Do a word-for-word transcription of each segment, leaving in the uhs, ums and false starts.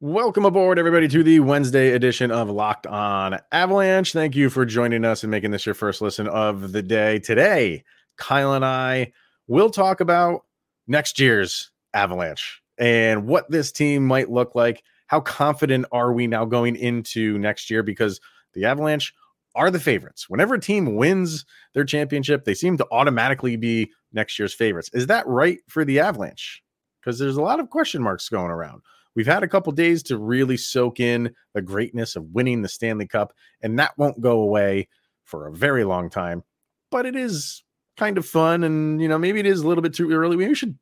Welcome aboard, everybody, to the Wednesday edition of Locked On Avalanche. Thank you for joining us and making this your first listen of the day. Today, Kyle and I will talk about next year's Avalanche and what this team might look like. How confident are we now going into next year? Because the Avalanche are the favorites. Whenever a team wins their championship, they seem to automatically be next year's favorites. Is that right for the Avalanche? Because there's a lot of question marks going around. We've had a couple days to really soak in the greatness of winning the Stanley Cup, and that won't go away for a very long time. But it is kind of fun, and you know, maybe it is a little bit too early. Maybe we should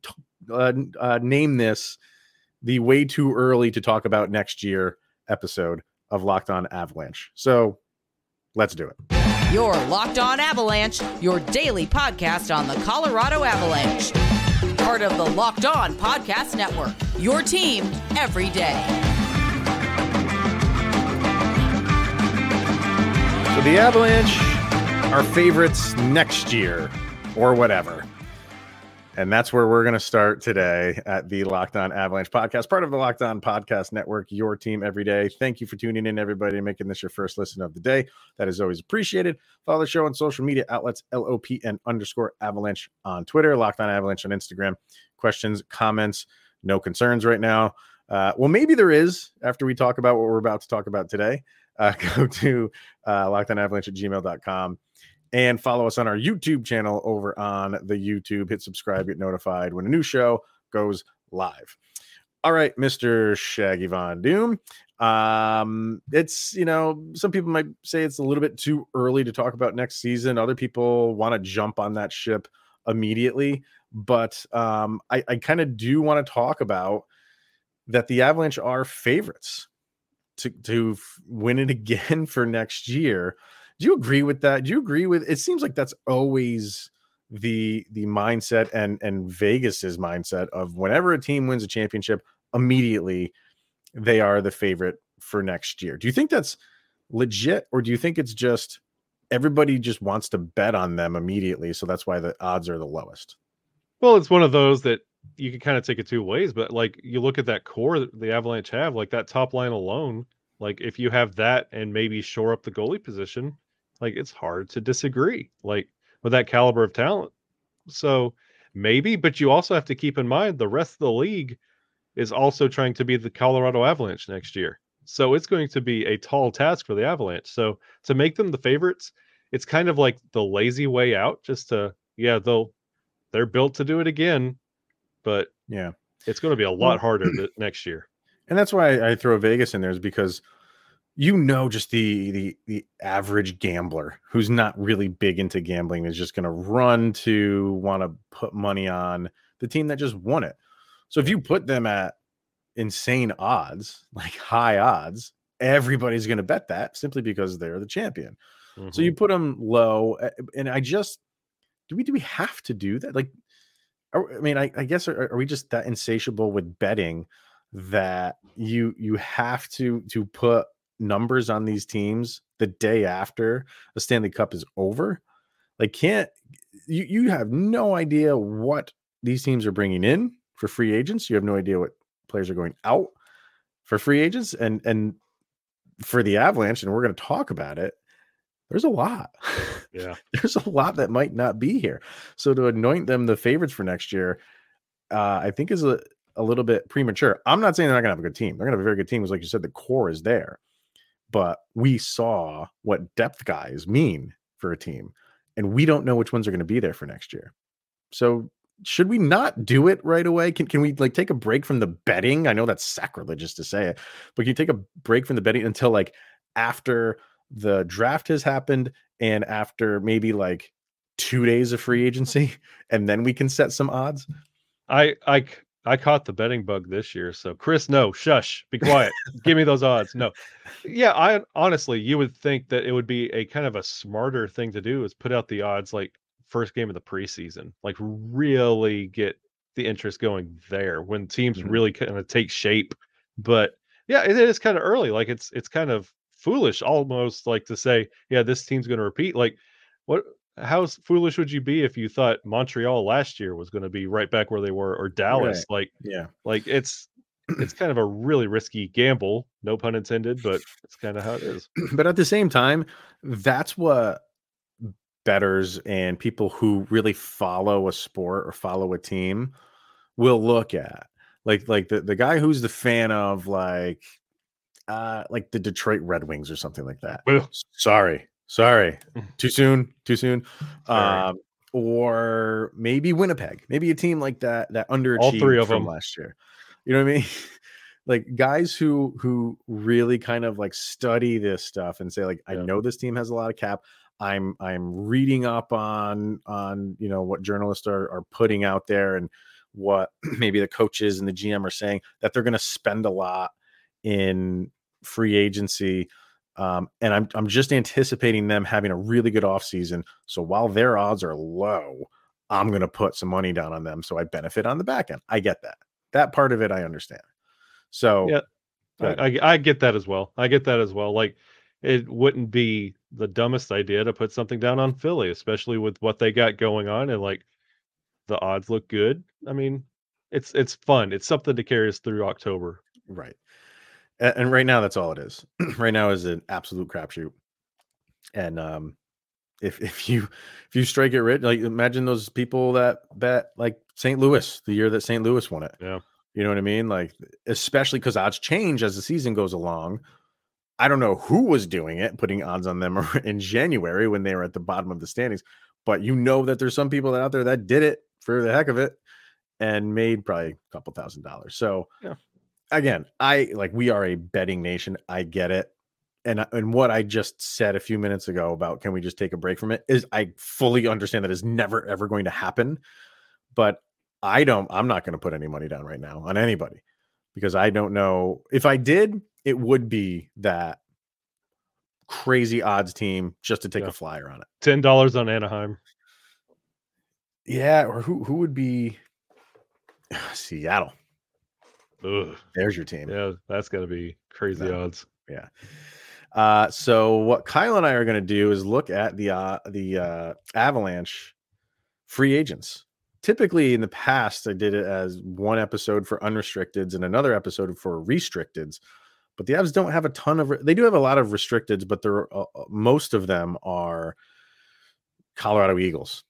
uh, uh, name this the way too early to talk about next year episode of Locked On Avalanche. So let's do it. Your Locked On Avalanche, your daily podcast on the Colorado Avalanche. Part of the Locked On Podcast Network, your team every day. So the Avalanche are favorites next year or whatever. And that's where we're going to start today at the Locked On Avalanche podcast, part of the Locked On Podcast Network, your team every day. Thank you for tuning in, everybody, and making this your first listen of the day. That is always appreciated. Follow the show on social media outlets, L O P N underscore Avalanche on Twitter, Locked On Avalanche on Instagram. Questions, comments, no concerns right now. Uh, well, maybe there is after we talk about what we're about to talk about today. Uh, go to uh, lockedonavalanche at gmail dot com. And follow us on our YouTube channel over on the YouTube. Hit subscribe, get notified when a new show goes live. All right, Mister Shaggy Von Doom. Um, it's, you know, some people might say it's a little bit too early to talk about next season. Other people want to jump on that ship immediately. But um, I, I kind of do want to talk about that the Avalanche are favorites to, to win it again for next year. Do you agree with that? Do you agree with, it seems like that's always the the mindset and, and Vegas's mindset of whenever a team wins a championship, immediately they are the favorite for next year. Do you think that's legit, or do you think it's just everybody just wants to bet on them immediately, so that's why the odds are the lowest? Well, it's one of those that you can kind of take it two ways, but like you look at that core that the Avalanche have, like that top line alone, like if you have that and maybe shore up the goalie position, like it's hard to disagree, like with that caliber of talent. So maybe, but you also have to keep in mind the rest of the league is also trying to be the Colorado Avalanche next year. So it's going to be a tall task for the Avalanche. So to make them the favorites, it's kind of like the lazy way out, just to, yeah, they'll, they're built to do it again, but yeah, it's going to be a lot harder next year. And that's why I throw Vegas in there, is because you know, just the the the average gambler who's not really big into gambling is just going to run to want to put money on the team that just won it. So if you put them at insane odds, like high odds, everybody's going to bet that simply because they're the champion. Mm-hmm. So you put them low, and I just do we do we have to do that? Like, are, I mean, I, I guess are, are we just that insatiable with betting that you you have to to put numbers on these teams the day after the Stanley Cup is over? Like, can't you you have no idea what these teams are bringing in for free agents. You have no idea what players are going out for free agents, and and for the Avalanche, and we're going to talk about it, there's a lot. Yeah. There's a lot that might not be here. So to anoint them the favorites for next year, uh I think is a, a little bit premature. I'm not saying they're not gonna have a good team. They're gonna have a very good team, because like you said, the core is there. But we saw what depth guys mean for a team, and we don't know which ones are going to be there for next year. So should we not do it right away? Can can we like take a break from the betting? I know that's sacrilegious to say it, but can you take a break from the betting until like after the draft has happened and after maybe like two days of free agency, and then we can set some odds? I, I, I caught the betting bug this year. So Chris, no, shush, be quiet. Give me those odds. No. Yeah. I honestly, you would think that it would be a kind of a smarter thing to do is put out the odds, like first game of the preseason, like really get the interest going there when teams mm-hmm. really kind of take shape. But yeah, it is kind of early. Like it's, it's kind of foolish almost, like to say, yeah, this team's going to repeat. Like what, how foolish would you be if you thought Montreal last year was going to be right back where they were, or Dallas? Right. Like, yeah, like it's, it's kind of a really risky gamble, no pun intended, but it's kind of how it is. But at the same time, that's what bettors and people who really follow a sport or follow a team will look at. Like, like the, the guy who's the fan of like, uh, like the Detroit Red Wings or something like that. Well, sorry, sorry, too soon, too soon. Sorry. Um, or maybe Winnipeg, maybe a team like that that underachieved all three of them last year. You know what I mean? Like guys who who really kind of like study this stuff and say like, yeah. I know this team has a lot of cap. I'm I'm reading up on on you know what journalists are are putting out there and what maybe the coaches and the G M are saying that they're going to spend a lot in free agency. Um, and I'm I'm just anticipating them having a really good offseason. So while their odds are low, I'm going to put some money down on them so I benefit on the back end. I get that. That part of it I understand. So yeah, I, I, I get that as well. I get that as well. Like it wouldn't be the dumbest idea to put something down on Philly, especially with what they got going on and like the odds look good. I mean, it's it's fun. It's something to carry us through October. Right. And right now, that's all it is. Right now is an absolute crapshoot. And um, if if you if you strike it rich, like imagine those people that bet like Saint Louis the year that Saint Louis won it. Yeah, you know what I mean. Like especially because odds change as the season goes along. I don't know who was doing it, putting odds on them in January when they were at the bottom of the standings. But you know that there's some people out there that did it for the heck of it and made probably a couple thousand dollars. So yeah. Again, I like we are a betting nation. I get it. And, and what I just said a few minutes ago about can we just take a break from it is I fully understand that is never, ever going to happen. But I don't I'm not going to put any money down right now on anybody because I don't know if I did, it would be that crazy odds team just to take yeah. a flyer on it. Ten dollars on Anaheim. Yeah. Or who, who would be Seattle? Ugh. There's your team. Yeah, that's gonna be crazy yeah. odds. Yeah. Uh, so what Kyle and I are gonna do is look at the uh, the uh, Avalanche free agents. Typically, in the past, I did it as one episode for unrestricteds and another episode for restricteds. But the Avs don't have a ton of. Re- they do have a lot of restricteds, but they're uh, most of them are Colorado Eagles.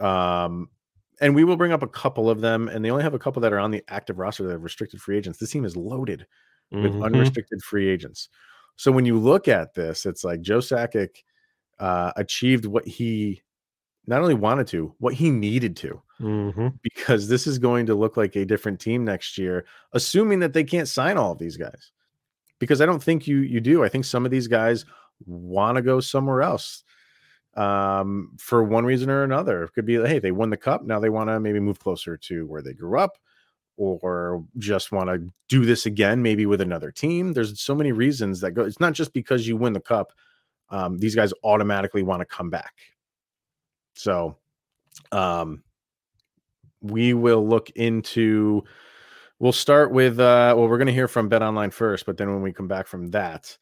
Um. And we will bring up a couple of them, and they only have a couple that are on the active roster that have restricted free agents. This team is loaded with mm-hmm. unrestricted free agents. So when you look at this, it's like Joe Sakic uh, achieved what he not only wanted to, what he needed to, mm-hmm. because this is going to look like a different team next year, assuming that they can't sign all of these guys, because I don't think you you do. I think some of these guys want to go somewhere else. Um, for one reason or another, it could be, hey, they won the cup. Now they want to maybe move closer to where they grew up or just want to do this again, maybe with another team. There's so many reasons that go. It's not just because you win the cup. Um, these guys automatically want to come back. So, um, we will look into, we'll start with, uh, well, we're going to hear from BetOnline first, but then when we come back from that,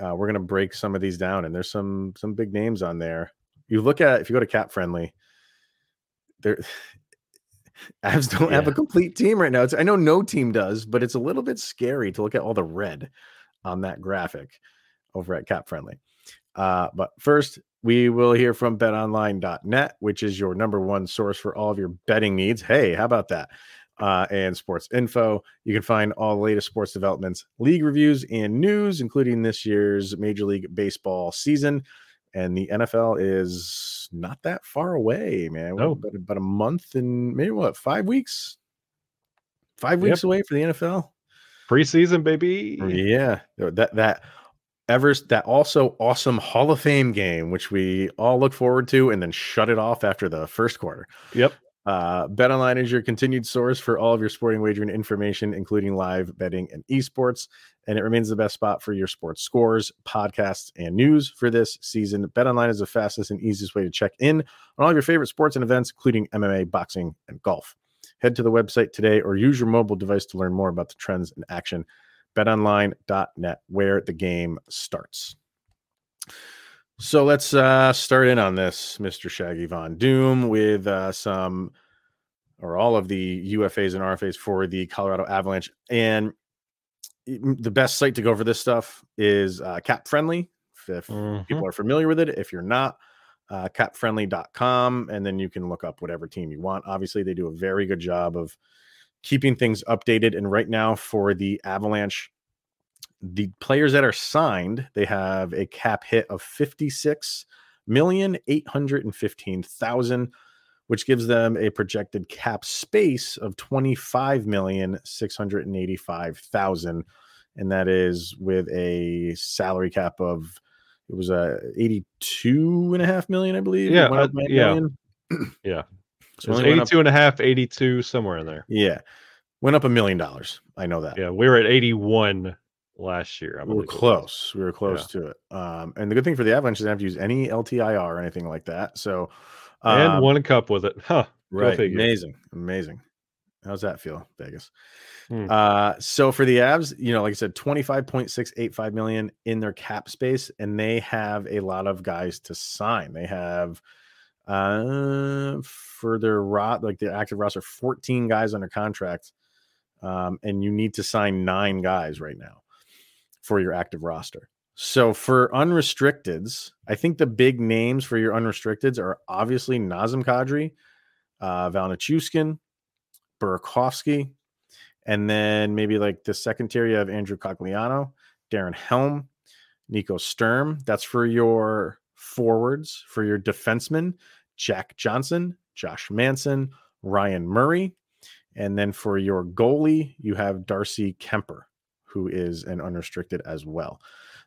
Uh, we're going to break some of these down, and there's some some big names on there. You look at if you go to CapFriendly, there Avs don't yeah. have a complete team right now. It's, I know no team does, but it's a little bit scary to look at all the red on that graphic over at CapFriendly. Uh, but first, we will hear from bet online dot net, which is your number one source for all of your betting needs. Hey, how about that? Uh, and sports info. You can find all the latest sports developments, league reviews, and news, including this year's Major League Baseball season. And the N F L is not that far away, man. No. About, about a month and maybe what, five weeks? Five weeks yep. away for the N F L. Preseason, baby. Yeah. That, that, ever, that also awesome Hall of Fame game, which we all look forward to and then shut it off after the first quarter. Yep. Uh, BetOnline is your continued source for all of your sporting wagering information, including live betting and esports, and it remains the best spot for your sports scores, podcasts, and news for this season. BetOnline is the fastest and easiest way to check in on all of your favorite sports and events, including M M A, boxing, and golf. Head to the website today or use your mobile device to learn more about the trends in action. bet online dot net, where the game starts. So let's uh, start in on this, Mister Shaggy Von Doom, with uh, some or all of the U F As and R F As for the Colorado Avalanche. And the best site to go for this stuff is uh, CapFriendly. If mm-hmm. people are familiar with it, if you're not, uh, cap friendly dot com. And then you can look up whatever team you want. Obviously, they do a very good job of keeping things updated. And right now for the Avalanche, the players that are signed, they have a cap hit of fifty-six million eight hundred fifteen thousand, which gives them a projected cap space of twenty-five million six hundred eighty-five thousand. And that is with a salary cap of, it was a eighty-two and a half million, I believe. Yeah. Uh, yeah. Million. Yeah. So it's eighty-two and a half, eighty-two, somewhere in there. Yeah. Went up a million dollars. I know that. Yeah. We were at eighty-one last year. I we were close. We were close yeah. to it. Um, and the good thing for the Avalanche is they don't have to use any L T I R or anything like that. So, um, and won a cup with it. Huh. Right. Amazing. Amazing. How's that feel, Vegas? Hmm. Uh, so for the Avs, you know, like I said, twenty-five point six eight five million in their cap space, and they have a lot of guys to sign. They have uh, for their rot, like the active roster, fourteen guys under contract, um, and you need to sign nine guys right now for your active roster. So for unrestricteds, I think the big names for your unrestricteds are obviously Nazem Kadri, uh, Valeri Nichushkin, Burakovsky, and then maybe like the second tier you have Andrew Cogliano, Darren Helm, Nico Sturm. That's for your forwards. For your defensemen, Jack Johnson, Josh Manson, Ryan Murray. And then for your goalie, you have Darcy Kemper, who is an unrestricted as well.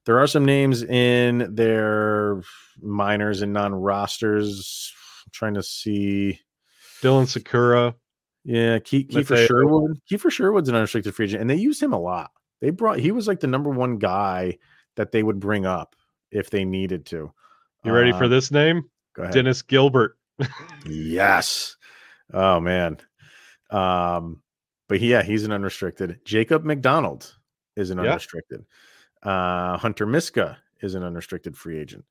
There are some names in their minors and non-rosters. I'm trying to see. Dylan Sakura. Yeah, Ke- Kiefer Sherwood. Kiefer Sherwood's an unrestricted free agent, and they used him a lot. They brought he was like the number one guy that they would bring up if they needed to. You uh, ready for this name? Go ahead. Dennis Gilbert. Yes. Oh man. Um, but he, yeah, he's an unrestricted. Jacob McDonald is an yeah. unrestricted. Uh, Hunter Miska is an unrestricted free agent.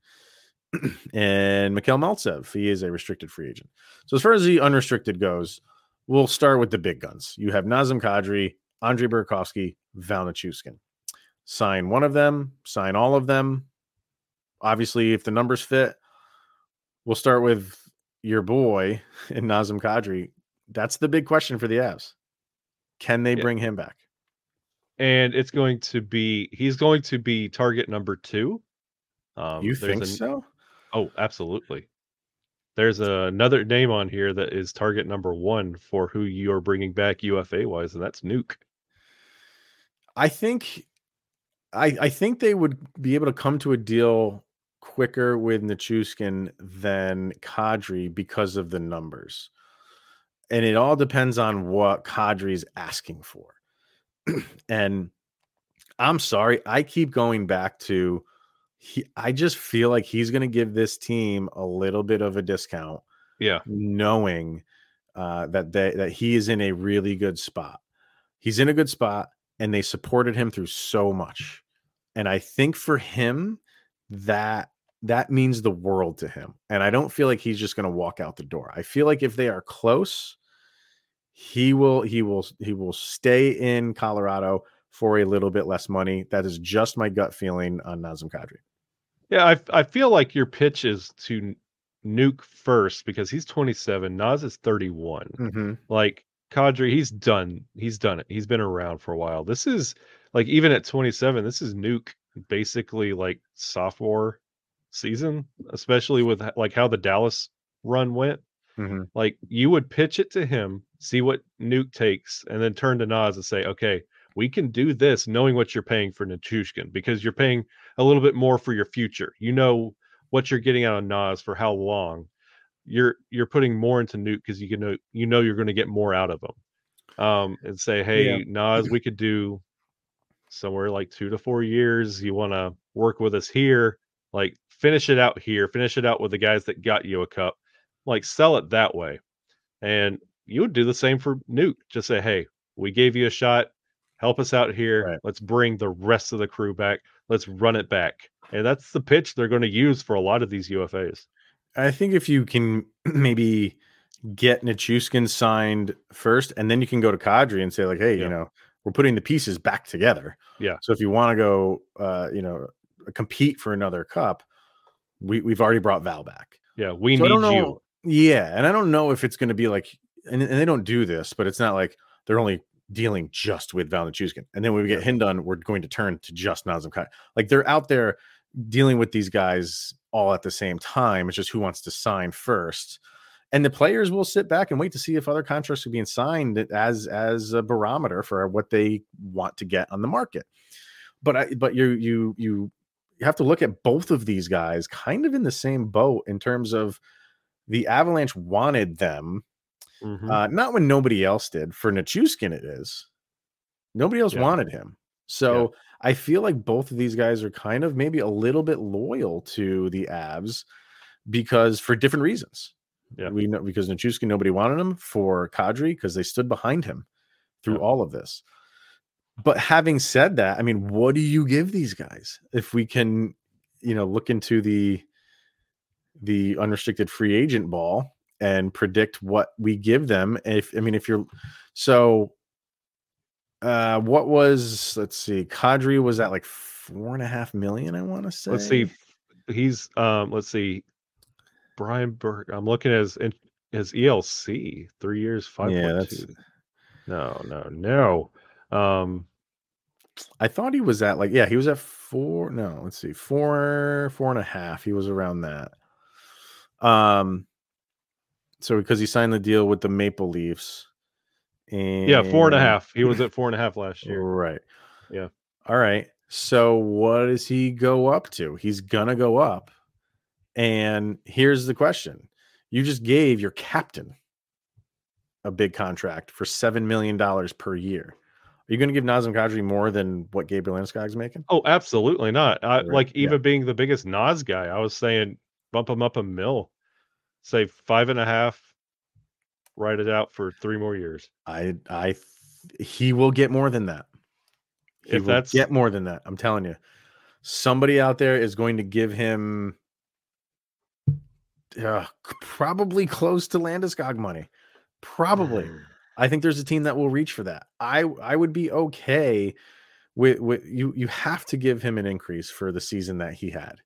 And Mikhail Maltsev, he is a restricted free agent. So as far as the unrestricted goes, we'll start with the big guns. You have Nazem Kadri, Andre Burakovsky, Valeri Nichushkin. Sign one of them. Sign all of them. Obviously, if the numbers fit, we'll start with your boy in Nazem Kadri. That's the big question for the Avs. Can they yeah. bring him back? And it's going to be he's going to be target number two. Um, you think a, so? Oh, absolutely. There's a, another name on here that is target number one for who you are bringing back U F A-wise, and that's Nuke. I think I, I think they would be able to come to a deal quicker with Nichushkin than Kadri because of the numbers. And it all depends on what Kadri is asking for. And I'm sorry, I keep going back to He, I just feel like he's going to give this team a little bit of a discount, yeah. knowing uh, that they, that he is in a really good spot. He's in a good spot, and they supported him through so much. And I think for him, that that means the world to him. And I don't feel like he's just going to walk out the door. I feel like if they are close, he will he will he will stay in Colorado for a little bit less money. That is just my gut feeling on Nazem Kadri. Yeah, I I feel like your pitch is to Nuke first because he's twenty-seven. Naz is thirty-one. Mm-hmm. Like Kadri, he's done. He's done it. He's been around for a while. This is like even at twenty-seven, this is Nuke basically like sophomore season, especially with like how the Dallas run went. Mm-hmm. Like you would pitch it to him, see what Nuke takes, and then turn to Naz and say, okay, we can do this knowing what you're paying for Nichushkin because you're paying a little bit more for your future. You know what you're getting out of Naz for how long. You're you're putting more into Nuke because you can know you know you're going to get more out of them. Um, and say, hey, yeah. Naz, we could do somewhere like two to four years. You want to work with us here? Like finish it out here. Finish it out with the guys that got you a cup. Like sell it that way. And you would do the same for Nuke. Just say, hey, we gave you a shot. Help us out here. Right. Let's bring the rest of the crew back. Let's run it back. And that's the pitch they're going to use for a lot of these U F As. I think if you can maybe get Nichushkin signed first, and then you can go to Kadri and say, like, hey, yeah. you know, we're putting the pieces back together. Yeah. So if you want to go, uh, you know, compete for another cup, we, we've already brought Val back. Yeah, we so need know, you. Yeah, and I don't know if it's going to be like, and, and they don't do this, but it's not like they're only dealing just with Val Nichushkin. And then when we get him done, we're going to turn to just Nazem Kadri. Like, they're out there dealing with these guys all at the same time. It's just who wants to sign first. And the players will sit back and wait to see if other contracts are being signed as as a barometer for what they want to get on the market. But I, but you you you have to look at both of these guys kind of in the same boat in terms of the Avalanche wanted them, mm-hmm. uh, not when nobody else did. For Nichushkin, it is nobody else yeah. wanted him. So yeah. I feel like both of these guys are kind of maybe a little bit loyal to the Avs because for different reasons. Yeah, we know because Nichushkin, nobody wanted him. For Kadri, because they stood behind him through yeah. all of this. But having said that, I mean, what do you give these guys? If we can, you know, look into the the unrestricted free agent ball and predict what we give them. If I mean, if you're so, uh, what was? Let's see, Kadri was at like four and a half million. I want to say. Let's see, he's um, let's see. Brian Burke, I'm looking at his, his E L C, three years, five point two. Yeah, that's... No, no, no. Um, I thought he was at like, yeah, he was at four. No, let's see, four, four and a half. He was around that. Um, so because he signed the deal with the Maple Leafs, and yeah, four and a half. He was at four and a half last year, right? Yeah. All right. So what does he go up to? He's gonna go up. And here's the question. You just gave your captain a big contract for seven million dollars per year. Are you going to give Nazem Kadri more than what Gabriel Landeskog's making? Oh, absolutely not. I, right. Like, even yeah. being the biggest Naz guy, I was saying bump him up a mil. Say five and a half, write it out for three more years. I, I, He will get more than that. He if will that's... get more than that. I'm telling you. Somebody out there is going to give him... Uh, probably close to Landeskog money. Probably. Mm. I think there's a team that will reach for that. I I would be okay with, with you. You have to give him an increase for the season that he had.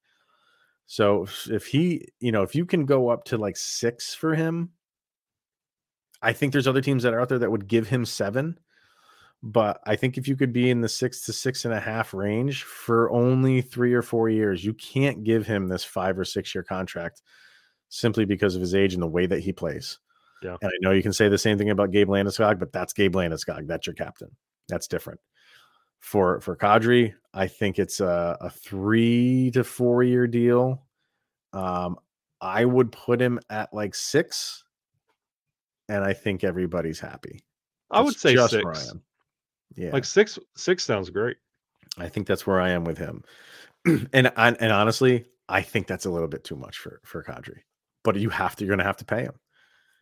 So if he, you know, if you can go up to like six for him, I think there's other teams that are out there that would give him seven. But I think if you could be in the six to six and a half range for only three or four years, you can't give him this five or six year contract simply because of his age and the way that he plays. Yeah. And I know you can say the same thing about Gabe Landeskog, but that's Gabe Landeskog. That's your captain. That's different. For for Kadri, I think it's a, a three to four year deal. Um, I would put him at like six, and I think everybody's happy. That's I would say just six. Where I am. Yeah, like six. Six sounds great. I think that's where I am with him. and and honestly, I think that's a little bit too much for for Kadri. But you have to, you're going to have to pay him.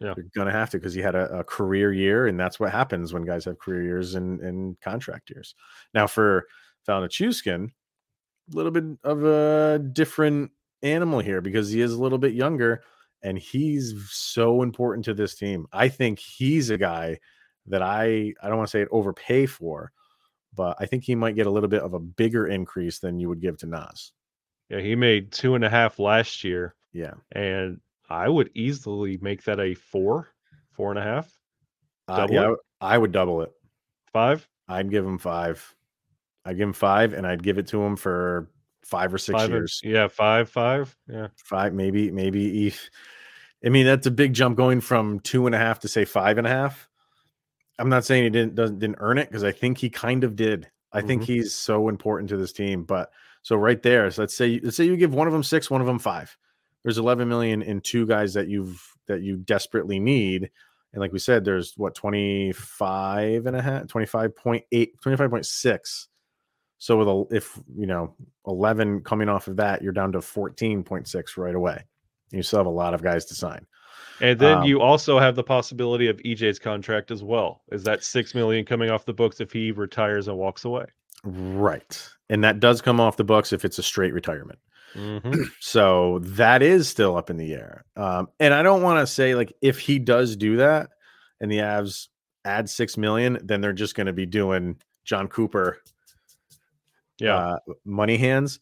Yeah. You're going to have to, because he had a, a career year, and that's what happens when guys have career years and, and contract years. Now for Val Nichushkin, a little bit of a different animal here because he is a little bit younger, and he's so important to this team. I think he's a guy that I, I don't want to say it overpay for, but I think he might get a little bit of a bigger increase than you would give to Naz. Yeah, he made two and a half last year. Yeah. And I would easily make that a four, four and a half. Uh, yeah, I, w- I would double it. Five? I'd give him five. I'd give him five, and I'd give it to him for five or six five years. Or, yeah, five, five. Yeah. Five, maybe, maybe. If, I mean, that's a big jump going from two and a half to, say, five and a half. I'm not saying he didn't doesn't, didn't earn it, because I think he kind of did. I mm-hmm. think he's so important to this team. But so right there, so let's say let's say you give one of them six, one of them five. There's eleven million in two guys that you've that you desperately need. And like we said, there's what, twenty-five and a half, twenty-five point eight, twenty-five point six. So with a, if you know, eleven coming off of that, you're down to fourteen point six right away. And you still have a lot of guys to sign. And then um, you also have the possibility of E J's contract as well. Is that six million dollars coming off the books if he retires and walks away? Right. And that does come off the books if it's a straight retirement. Mm-hmm. So that is still up in the air. Um, and I don't want to say, like, if he does do that and the Avs add six million, then they're just going to be doing John Cooper. Yeah. Uh, money hands.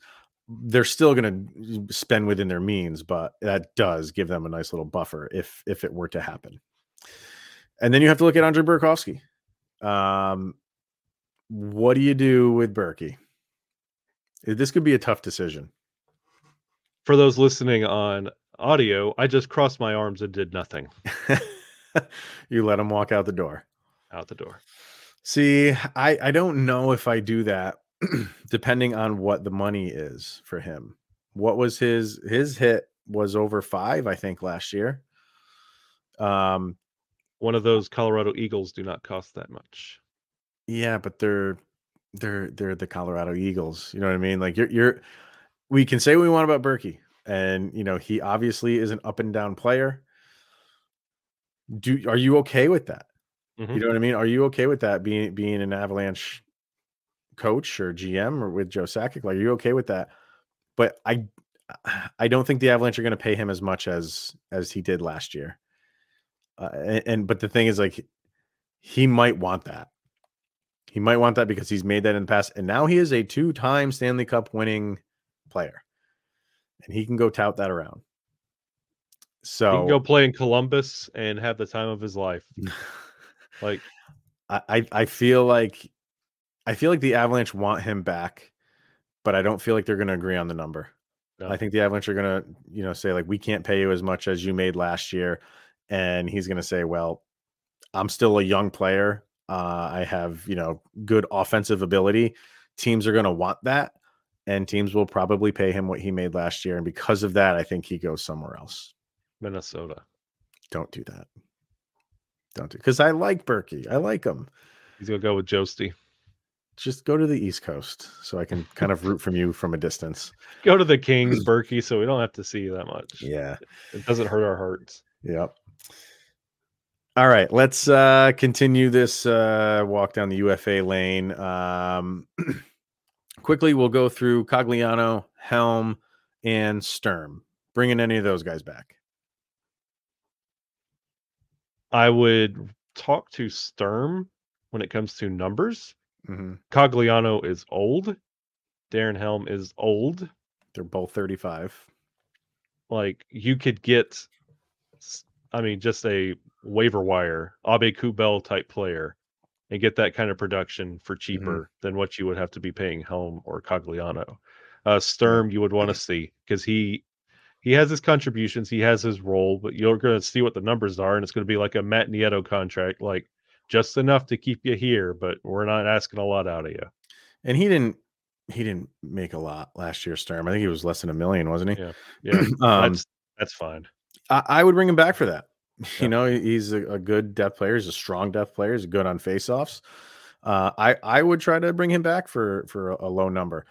They're still going to spend within their means, but that does give them a nice little buffer if, if it were to happen. And then you have to look at Andre Burakovsky. Um, what do you do with Berkey? This could be a tough decision. For those listening on audio, I just crossed my arms and did nothing. You let him walk out the door. Out the door. See, I, I don't know if I do that, depending on what the money is for him. What was his his hit was over five, I think, last year. Um, one of those Colorado Eagles do not cost that much. Yeah, but they're they're they're the Colorado Eagles. You know what I mean? Like you're you're. We can say what we want about Berkey, and you know he obviously is an up and down player. Do are you okay with that? Mm-hmm. You know what I mean? Are you okay with that being being an Avalanche coach or G M or with Joe Sakic? Like, are you okay with that? But I, I don't think the Avalanche are going to pay him as much as as he did last year. Uh, and, and but the thing is, like, he might want that. He might want that because he's made that in the past, and now he is a two-time Stanley Cup winning player, and he can go tout that around. So he can go play in Columbus and have the time of his life. Like I, I feel like I feel like the Avalanche want him back, but I don't feel like they're going to agree on the number. No. I think the Avalanche are going to, you know, say like, we can't pay you as much as you made last year, and he's going to say, well, I'm still a young player. Uh, I have, you know, good offensive ability. Teams are going to want that. And teams will probably pay him what he made last year. And because of that, I think he goes somewhere else. Minnesota. Don't do that. Don't do it. Because I like Berkey. I like him. He's going to go with Josty. Just go to the East Coast so I can kind of root from you from a distance. Go to the Kings, Berkey, so we don't have to see you that much. Yeah. It doesn't hurt our hearts. Yep. All right. Let's uh, continue this uh, walk down the U F A lane. Um Quickly, we'll go through Cogliano, Helm, and Sturm. Bringing any of those guys back? I would talk to Sturm when it comes to numbers. Mm-hmm. Cogliano is old. Darren Helm is old. They're both thirty-five. Like, you could get, I mean, just a waiver wire, Abe Kubel type player, and get that kind of production for cheaper mm-hmm. than what you would have to be paying Helm or Cogliano. Uh, Sturm, you would want to see, because he he has his contributions, he has his role, but you're going to see what the numbers are, and it's going to be like a Matt Nieto contract, like just enough to keep you here, but we're not asking a lot out of you. And he didn't he didn't make a lot last year, Sturm. I think he was less than a million, wasn't he? Yeah, yeah. um, that's, that's fine. I, I would bring him back for that. You know, he's a, a good depth player. He's a strong depth player. He's good on faceoffs. Uh, I, I would try to bring him back for, for a, a low number.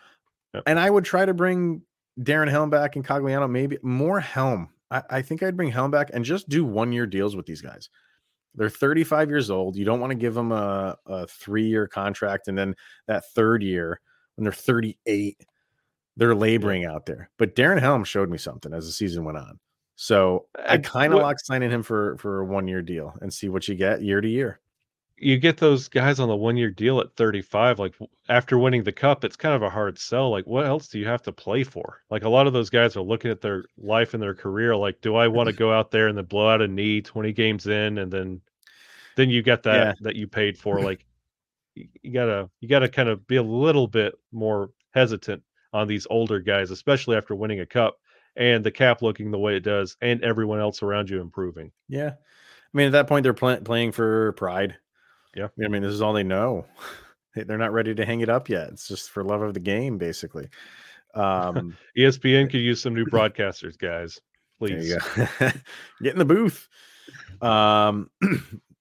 Yep. And I would try to bring Darren Helm back and Cogliano, maybe more Helm. I, I think I'd bring Helm back and just do one-year deals with these guys. They're thirty-five years old. You don't want to give them a, a three-year contract. And then that third year, when they're thirty-eight, they're laboring yeah. out there. But Darren Helm showed me something as the season went on. So I kind of like signing him for, for a one-year deal and see what you get year to year. You get those guys on the one-year deal at thirty-five. Like, after winning the cup, it's kind of a hard sell. Like, what else do you have to play for? Like, a lot of those guys are looking at their life and their career. Like, do I want to go out there and then blow out a knee twenty games in? And then, then you get that, yeah. that you paid for. Like, you gotta, you gotta kind of be a little bit more hesitant on these older guys, especially after winning a cup. And the cap looking the way it does, and everyone else around you improving. Yeah. I mean, at that point, they're play- playing for pride. Yeah. I mean, this is all they know. They're not ready to hang it up yet. It's just for love of the game, basically. Um, E S P N could use some new broadcasters, guys. Please. There you go. Get in the booth. Um,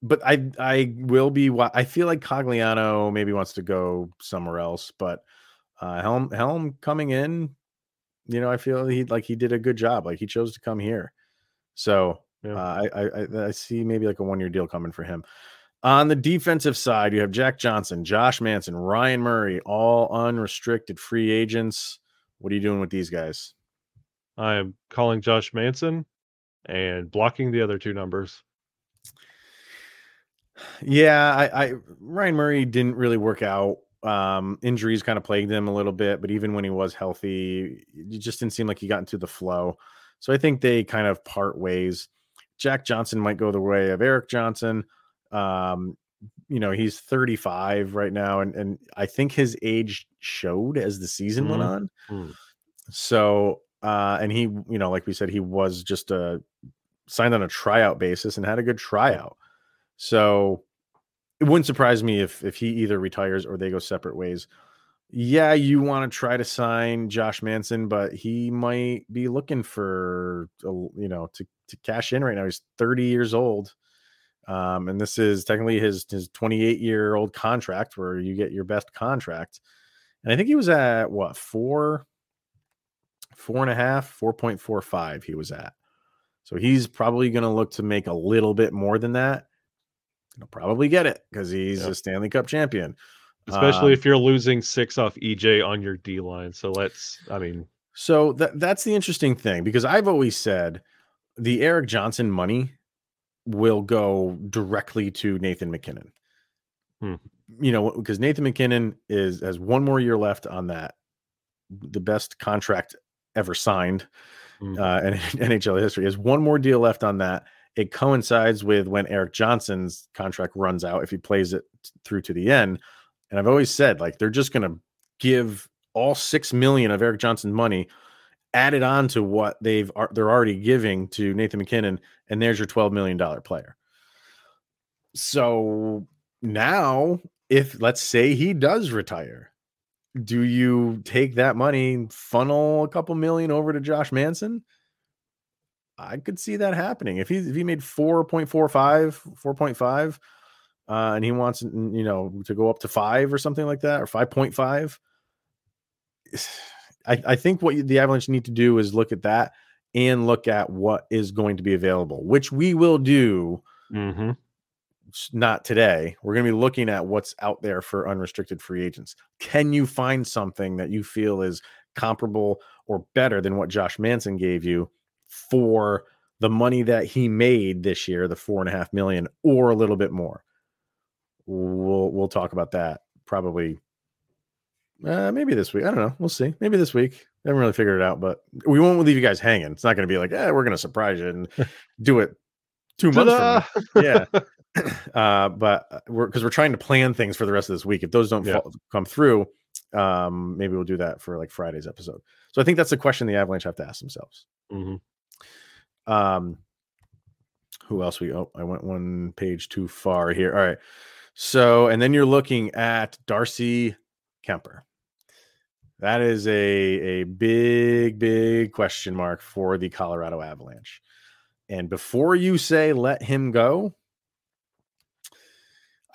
but I I will be... I feel like Cogliano maybe wants to go somewhere else, but uh, Helm Helm coming in, you know, I feel he like he did a good job. Like, he chose to come here. So yeah. uh, I, I I see maybe like a one-year deal coming for him. On the defensive side, you have Jack Johnson, Josh Manson, Ryan Murray, all unrestricted free agents. What are you doing with these guys? I am calling Josh Manson and blocking the other two numbers. Yeah, I, I Ryan Murray didn't really work out. Um, injuries kind of plagued him a little bit, but even when he was healthy, it just didn't seem like he got into the flow. So I think they kind of part ways. Jack Johnson might go the way of Eric Johnson. Um, you know, he's thirty-five right now, and, and I think his age showed as the season mm. went on. Mm. So, uh, and he, you know, like we said, he was just a, signed on a tryout basis and had a good tryout. So it wouldn't surprise me if if he either retires or they go separate ways. Yeah, you want to try to sign Josh Manson, but he might be looking for, you know, to, to cash in right now. He's thirty years old. Um, and this is technically his his twenty-eight-year-old contract where you get your best contract. And I think he was at, what, four, four and a half, four point four five he was at. So he's probably going to look to make a little bit more than that. He'll probably get it because he's yep. a Stanley Cup champion. Especially uh, if you're losing six off E J on your D line. So let's, I mean. So that that's the interesting thing, because I've always said the Eric Johnson money will go directly to Nathan McKinnon. Hmm. You know, because Nathan McKinnon is has one more year left on that. The best contract ever signed hmm. uh, in N H L history is one more deal left on that. It coincides with when Eric Johnson's contract runs out, if he plays it through to the end. And I've always said, like, they're just going to give all six million dollars of Eric Johnson's money added on to what they've, they're already giving to Nathan McKinnon. And there's your twelve million dollars player. So now if let's say he does retire, do you take that money, funnel a couple million over to Josh Manson? I could see that happening. If he if he made four point four five, four point five, uh, and he wants, you know, to go up to five or something like that, or five point five, I, I think what the Avalanche need to do is look at that and look at what is going to be available, which we will do mm-hmm. not today. We're going to be looking at what's out there for unrestricted free agents. Can you find something that you feel is comparable or better than what Josh Manson gave you for the money that he made this year, the four and a half million or a little bit more? We'll, we'll talk about that probably uh, maybe this week. I don't know. We'll see. Maybe this week. I haven't really figured it out, but we won't leave you guys hanging. It's not going to be like, eh, we're going to surprise you and do it two months from now. Yeah. Uh, but we're, cause we're trying to plan things for the rest of this week. If those don't yeah. fall, come through, um, maybe we'll do that for like Friday's episode. So I think that's the question the Avalanche have to ask themselves. Mm-hmm. Um, who else we, oh, I went one page too far here. All right. So, and then you're looking at Darcy Kemper. That is a, a big, big question mark for the Colorado Avalanche. And before you say, let him go,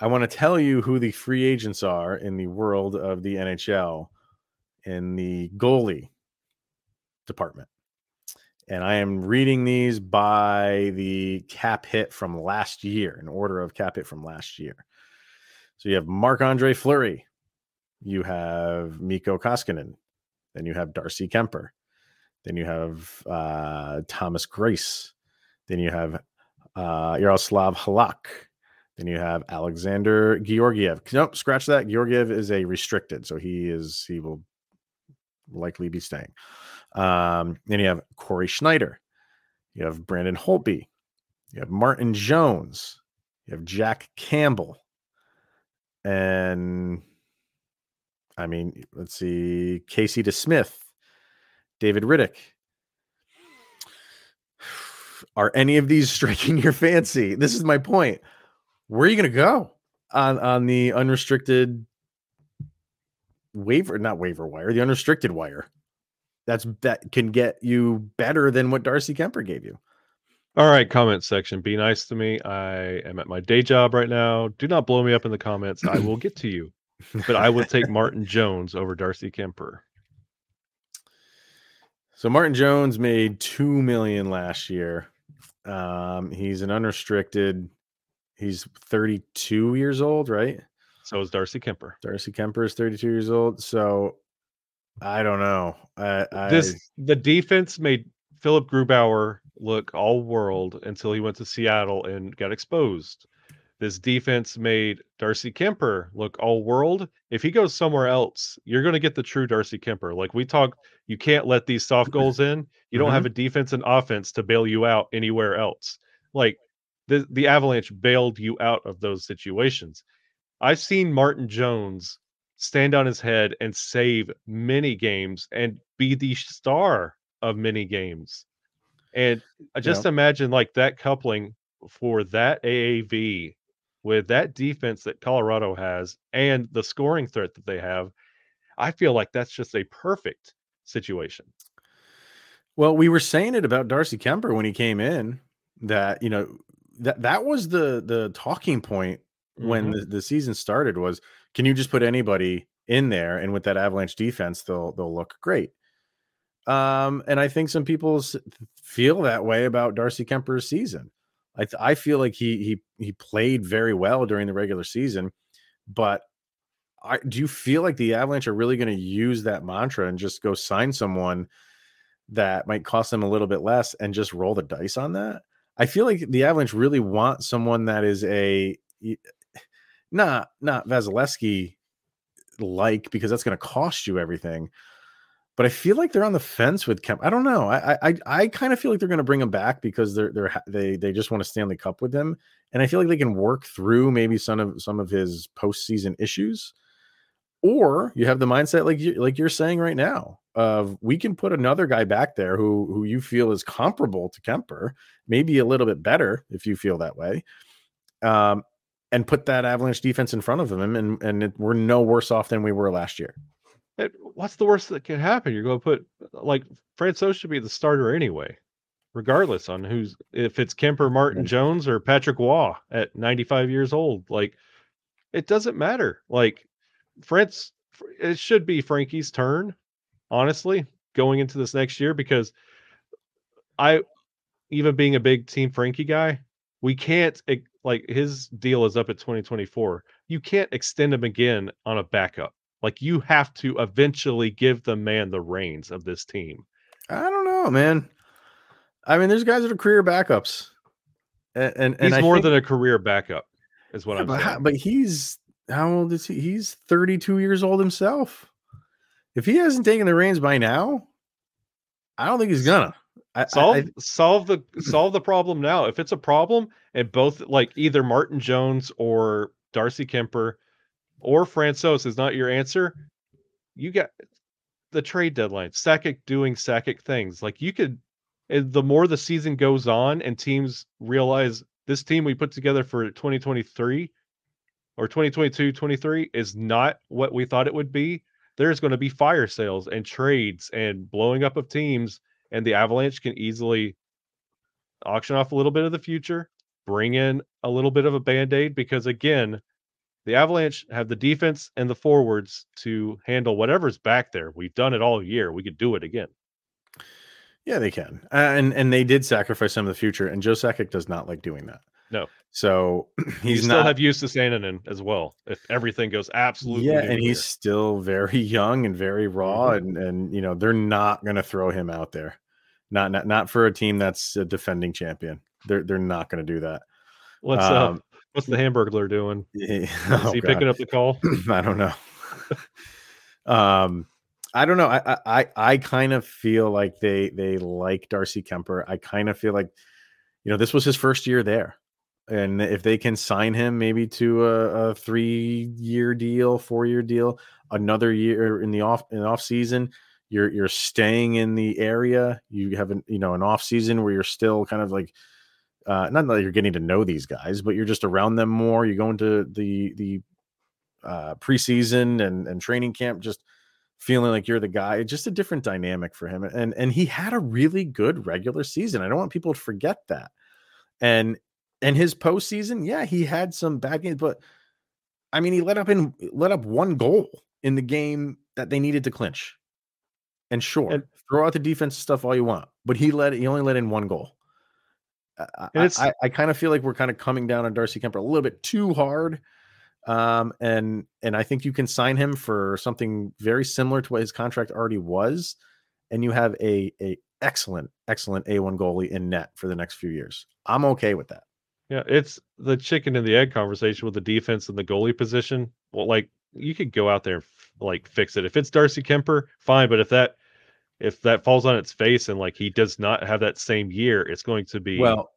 I want to tell you who the free agents are in the world of the N H L in the goalie department. And I am reading these by the cap hit from last year, in order of cap hit from last year. So you have Marc-Andre Fleury. You have Mikko Koskinen. Then you have Darcy Kemper. Then you have uh, Thomas Grace. Then you have uh, Yaroslav Halak. Then you have Alexander Georgiev. Nope, scratch that. Georgiev is a restricted, so he is he will likely be staying. Um, then you have Corey Schneider, you have Brandon Holtby, you have Martin Jones, you have Jack Campbell, and I mean, let's see, Casey DeSmith, David Riddick. Are any of these striking your fancy? This is my point. Where are you going to go on, on the unrestricted waiver, not waiver wire, the unrestricted wire? That's that can get you better than what Darcy Kemper gave you. All right, comment section. Be nice to me. I am at my day job right now. Do not blow me up in the comments. I will get to you. But I will take Martin Jones over Darcy Kemper. So Martin Jones made two million last year. Um, he's an unrestricted. He's thirty-two years old, right? So is Darcy Kemper. Darcy Kemper is thirty-two years old. So I don't know. I, I, this the defense made Philip Grubauer look all world until he went to Seattle and got exposed. This defense made Darcy Kemper look all world. If he goes somewhere else, you're going to get the true Darcy Kemper. Like we talked, you can't let these soft goals in. You don't mm-hmm. have a defense and offense to bail you out anywhere else. Like the, the Avalanche bailed you out of those situations. I've seen Martin Jones stand on his head and save many games and be the star of many games. And I just yeah. imagine like that coupling for that A A V with that defense that Colorado has and the scoring threat that they have. I feel like that's just a perfect situation. Well, we were saying it about Darcy Kemper when he came in that, you know, that, that was the, the talking point mm-hmm. when the, the season started was, can you just put anybody in there? And with that Avalanche defense, they'll, they'll look great. Um, and I think some people feel that way about Darcy Kemper's season. I, th- I feel like he he he played very well during the regular season, but I, do you feel like the Avalanche are really going to use that mantra and just go sign someone that might cost them a little bit less and just roll the dice on that? I feel like the Avalanche really want someone that is a not not Vasilevsky like because that's going to cost you everything. But I feel like they're on the fence with Kemp. I don't know. I I I kind of feel like they're going to bring him back because they're they're they they just want a Stanley Cup with him, and I feel like they can work through maybe some of some of his postseason issues. Or you have the mindset like you, like you're saying right now of we can put another guy back there who who you feel is comparable to Kemper, maybe a little bit better if you feel that way, um, and put that Avalanche defense in front of him, and and it, we're no worse off than we were last year. It, what's the worst that can happen? You're going to put like Francois should be the starter anyway, regardless on who's if it's Kemper, Martin Jones, or Patrick Waugh at ninety-five years old. Like it doesn't matter. Like France, it should be Frankie's turn, honestly, going into this next year because I, even being a big Team Frankie guy, we can't like his deal is up at twenty twenty-four. You can't extend him again on a backup. Like you have to eventually give the man the reins of this team. I don't know, man. I mean, there's guys that are career backups, and and, and he's I more think, than a career backup, is what yeah, I'm but, saying. But he's how old is he? He's thirty-two years old himself. If he hasn't taken the reins by now, I don't think he's gonna I, solve I, I, solve the solve the problem now. If it's a problem, and both like either Martin Jones or Darcy Kemper or Francois is not your answer, you got the trade deadline. Sakic doing Sakic things. Like you could, the more the season goes on and teams realize this team we put together for twenty twenty-three or twenty twenty-two twenty-three is not what we thought it would be, there's going to be fire sales and trades and blowing up of teams, and the Avalanche can easily auction off a little bit of the future, bring in a little bit of a Band-Aid because, again, the Avalanche have the defense and the forwards to handle whatever's back there. We've done it all year. We could do it again. Yeah, they can. Uh, and and they did sacrifice some of the future, and Joe Sakic does not like doing that. No. So he's you still not... have Jussi Saarinen as well, if everything goes absolutely Yeah, and he's still very young and very raw, mm-hmm. and, and you know they're not going to throw him out there. Not, not not for a team that's a defending champion. They're, they're not going to do that. What's um, up? What's the Hamburglar doing? Is oh, he God. picking up the call? I don't know. um, I don't know. I I I kind of feel like they they like Darcy Kemper. I kind of feel like, you know, this was his first year there, and if they can sign him maybe to a, a three year deal, four year deal, another year in the off in the off season, you're you're staying in the area. You have an you know an off season where you're still kind of like. Uh, not that you're getting to know these guys, but you're just around them more. You go into the the uh, preseason and, and training camp, just feeling like you're the guy. It's just a different dynamic for him. And and he had a really good regular season. I don't want people to forget that. And and his postseason, yeah, he had some bad games, but I mean, he let up in let up one goal in the game that they needed to clinch. And sure, and, throw out the defensive stuff all you want, but he let he only let in one goal. I, I, I kind of feel like we're kind of coming down on Darcy Kemper a little bit too hard. Um, and, and I think you can sign him for something very similar to what his contract already was. And you have a, a excellent, excellent A one goalie in net for the next few years. I'm okay with that. Yeah, it's the chicken and the egg conversation with the defense and the goalie position. Well, like, you could go out there and f- like fix it. If it's Darcy Kemper, fine. But if that if that falls on its face and like he does not have that same year, it's going to be well.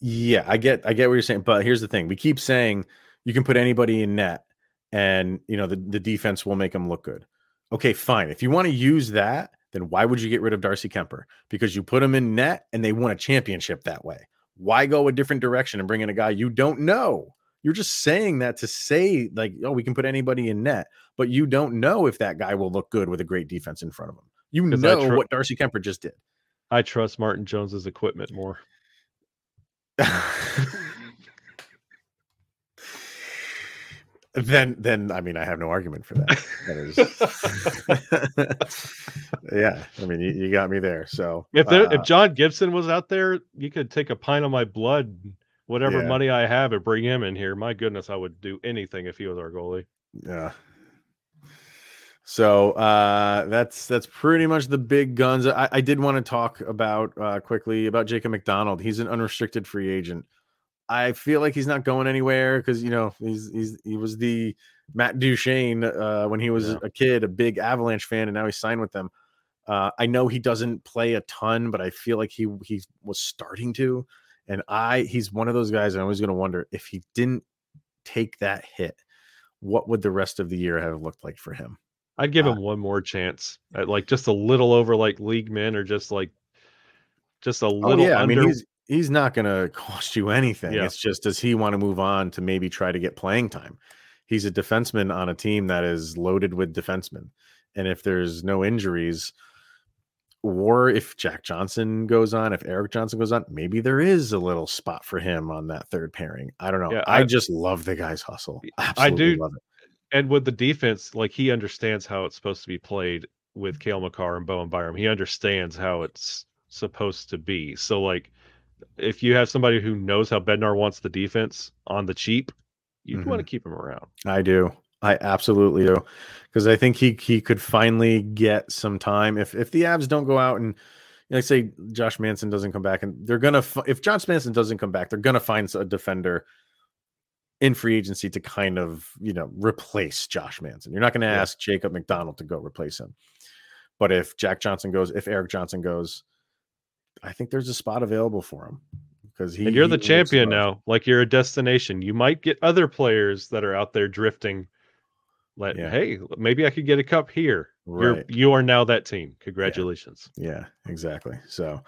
Yeah, I get I get what you're saying, but here's the thing: we keep saying you can put anybody in net, and you know the, the defense will make them look good. Okay, fine. If you want to use that, then why would you get rid of Darcy Kemper? Because you put him in net and they won a championship that way. Why go a different direction and bring in a guy you don't know? You're just saying that to say, like, oh, we can put anybody in net, but you don't know if that guy will look good with a great defense in front of him. You know tr- what Darcy Kemper just did. I trust Martin Jones's equipment more. Then, then I mean, I have no argument for that. that is... yeah, I mean, you, you got me there. So if there, uh, if John Gibson was out there, you could take a pint of my blood, whatever yeah. money I have, and bring him in here. My goodness, I would do anything if he was our goalie. Yeah. So uh, that's that's pretty much the big guns. I, I did want to talk about uh, quickly about Jacob McDonald. He's an unrestricted free agent. I feel like he's not going anywhere because, you know, he's, he's he was the Matt Duchene uh, when he was yeah. a kid, a big Avalanche fan, and now he's signed with them. Uh, I know he doesn't play a ton, but I feel like he he was starting to. And I he's one of those guys I'm always going to wonder if he didn't take that hit, what would the rest of the year have looked like for him? I'd give uh, him one more chance at like just a little over like league min or just like just a little oh, yeah. under. I mean, he's, He's not going to cost you anything. Yeah. It's just, does he want to move on to maybe try to get playing time? He's a defenseman on a team that is loaded with defensemen. And if there's no injuries, or if Jack Johnson goes on, if Eric Johnson goes on, maybe there is a little spot for him on that third pairing. I don't know. Yeah, I, I just love the guy's hustle. Absolutely I do. Love it. And with the defense, like he understands how it's supposed to be played with Kale McCarr and Bo Byram. He understands how it's supposed to be. So like, if you have somebody who knows how Bednar wants the defense on the cheap, you mm-hmm. want to keep him around. I do. I absolutely do. Because I think he he could finally get some time. If if the Avs don't go out and, like, say Josh Manson doesn't come back, and they're going to, if Josh Manson doesn't come back, they're going to find a defender in free agency to kind of, you know, replace Josh Manson. You're not going to yeah. ask Jacob McDonald to go replace him. But if Jack Johnson goes, if Eric Johnson goes, I think there's a spot available for him because he. And you're the champion now. Like you're a destination. You might get other players that are out there drifting. Let yeah. hey, maybe I could get a cup here. Right. You're you are now that team. Congratulations. Yeah. yeah, exactly. So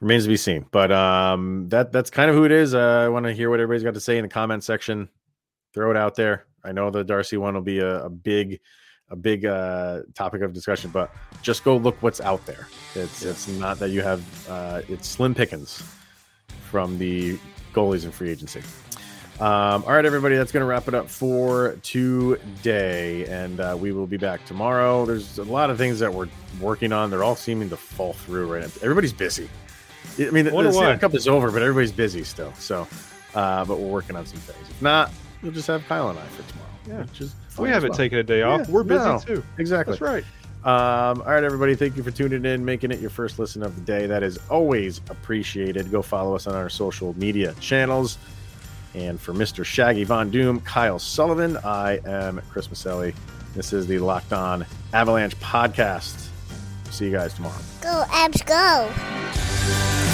remains to be seen. But um, that that's kind of who it is. Uh, I want to hear what everybody's got to say in the comment section. Throw it out there. I know the Darcy one will be a, a big. a big uh, topic of discussion, but just go look what's out there. It's yeah. it's not that you have, uh, it's slim pickings from the goalies in free agency. Um, all right, everybody, that's going to wrap it up for today. And uh, we will be back tomorrow. There's a lot of things that we're working on. They're all seeming to fall through right now. Everybody's busy. I mean, the Stanley Cup is over, but everybody's busy still. So, uh, but we're working on some things. If not, we'll just have Kyle and I for tomorrow. Yeah, which is we haven't well. taken a day off. Yeah, We're busy no, too. Exactly. That's right. Um, all right, everybody. Thank you for tuning in, making it your first listen of the day. That is always appreciated. Go follow us on our social media channels. And for Mister Shaggy Von Doom, Kyle Sullivan, I am Chris Maselli. This is the Locked On Avalanche podcast. See you guys tomorrow. Go, Abs, go.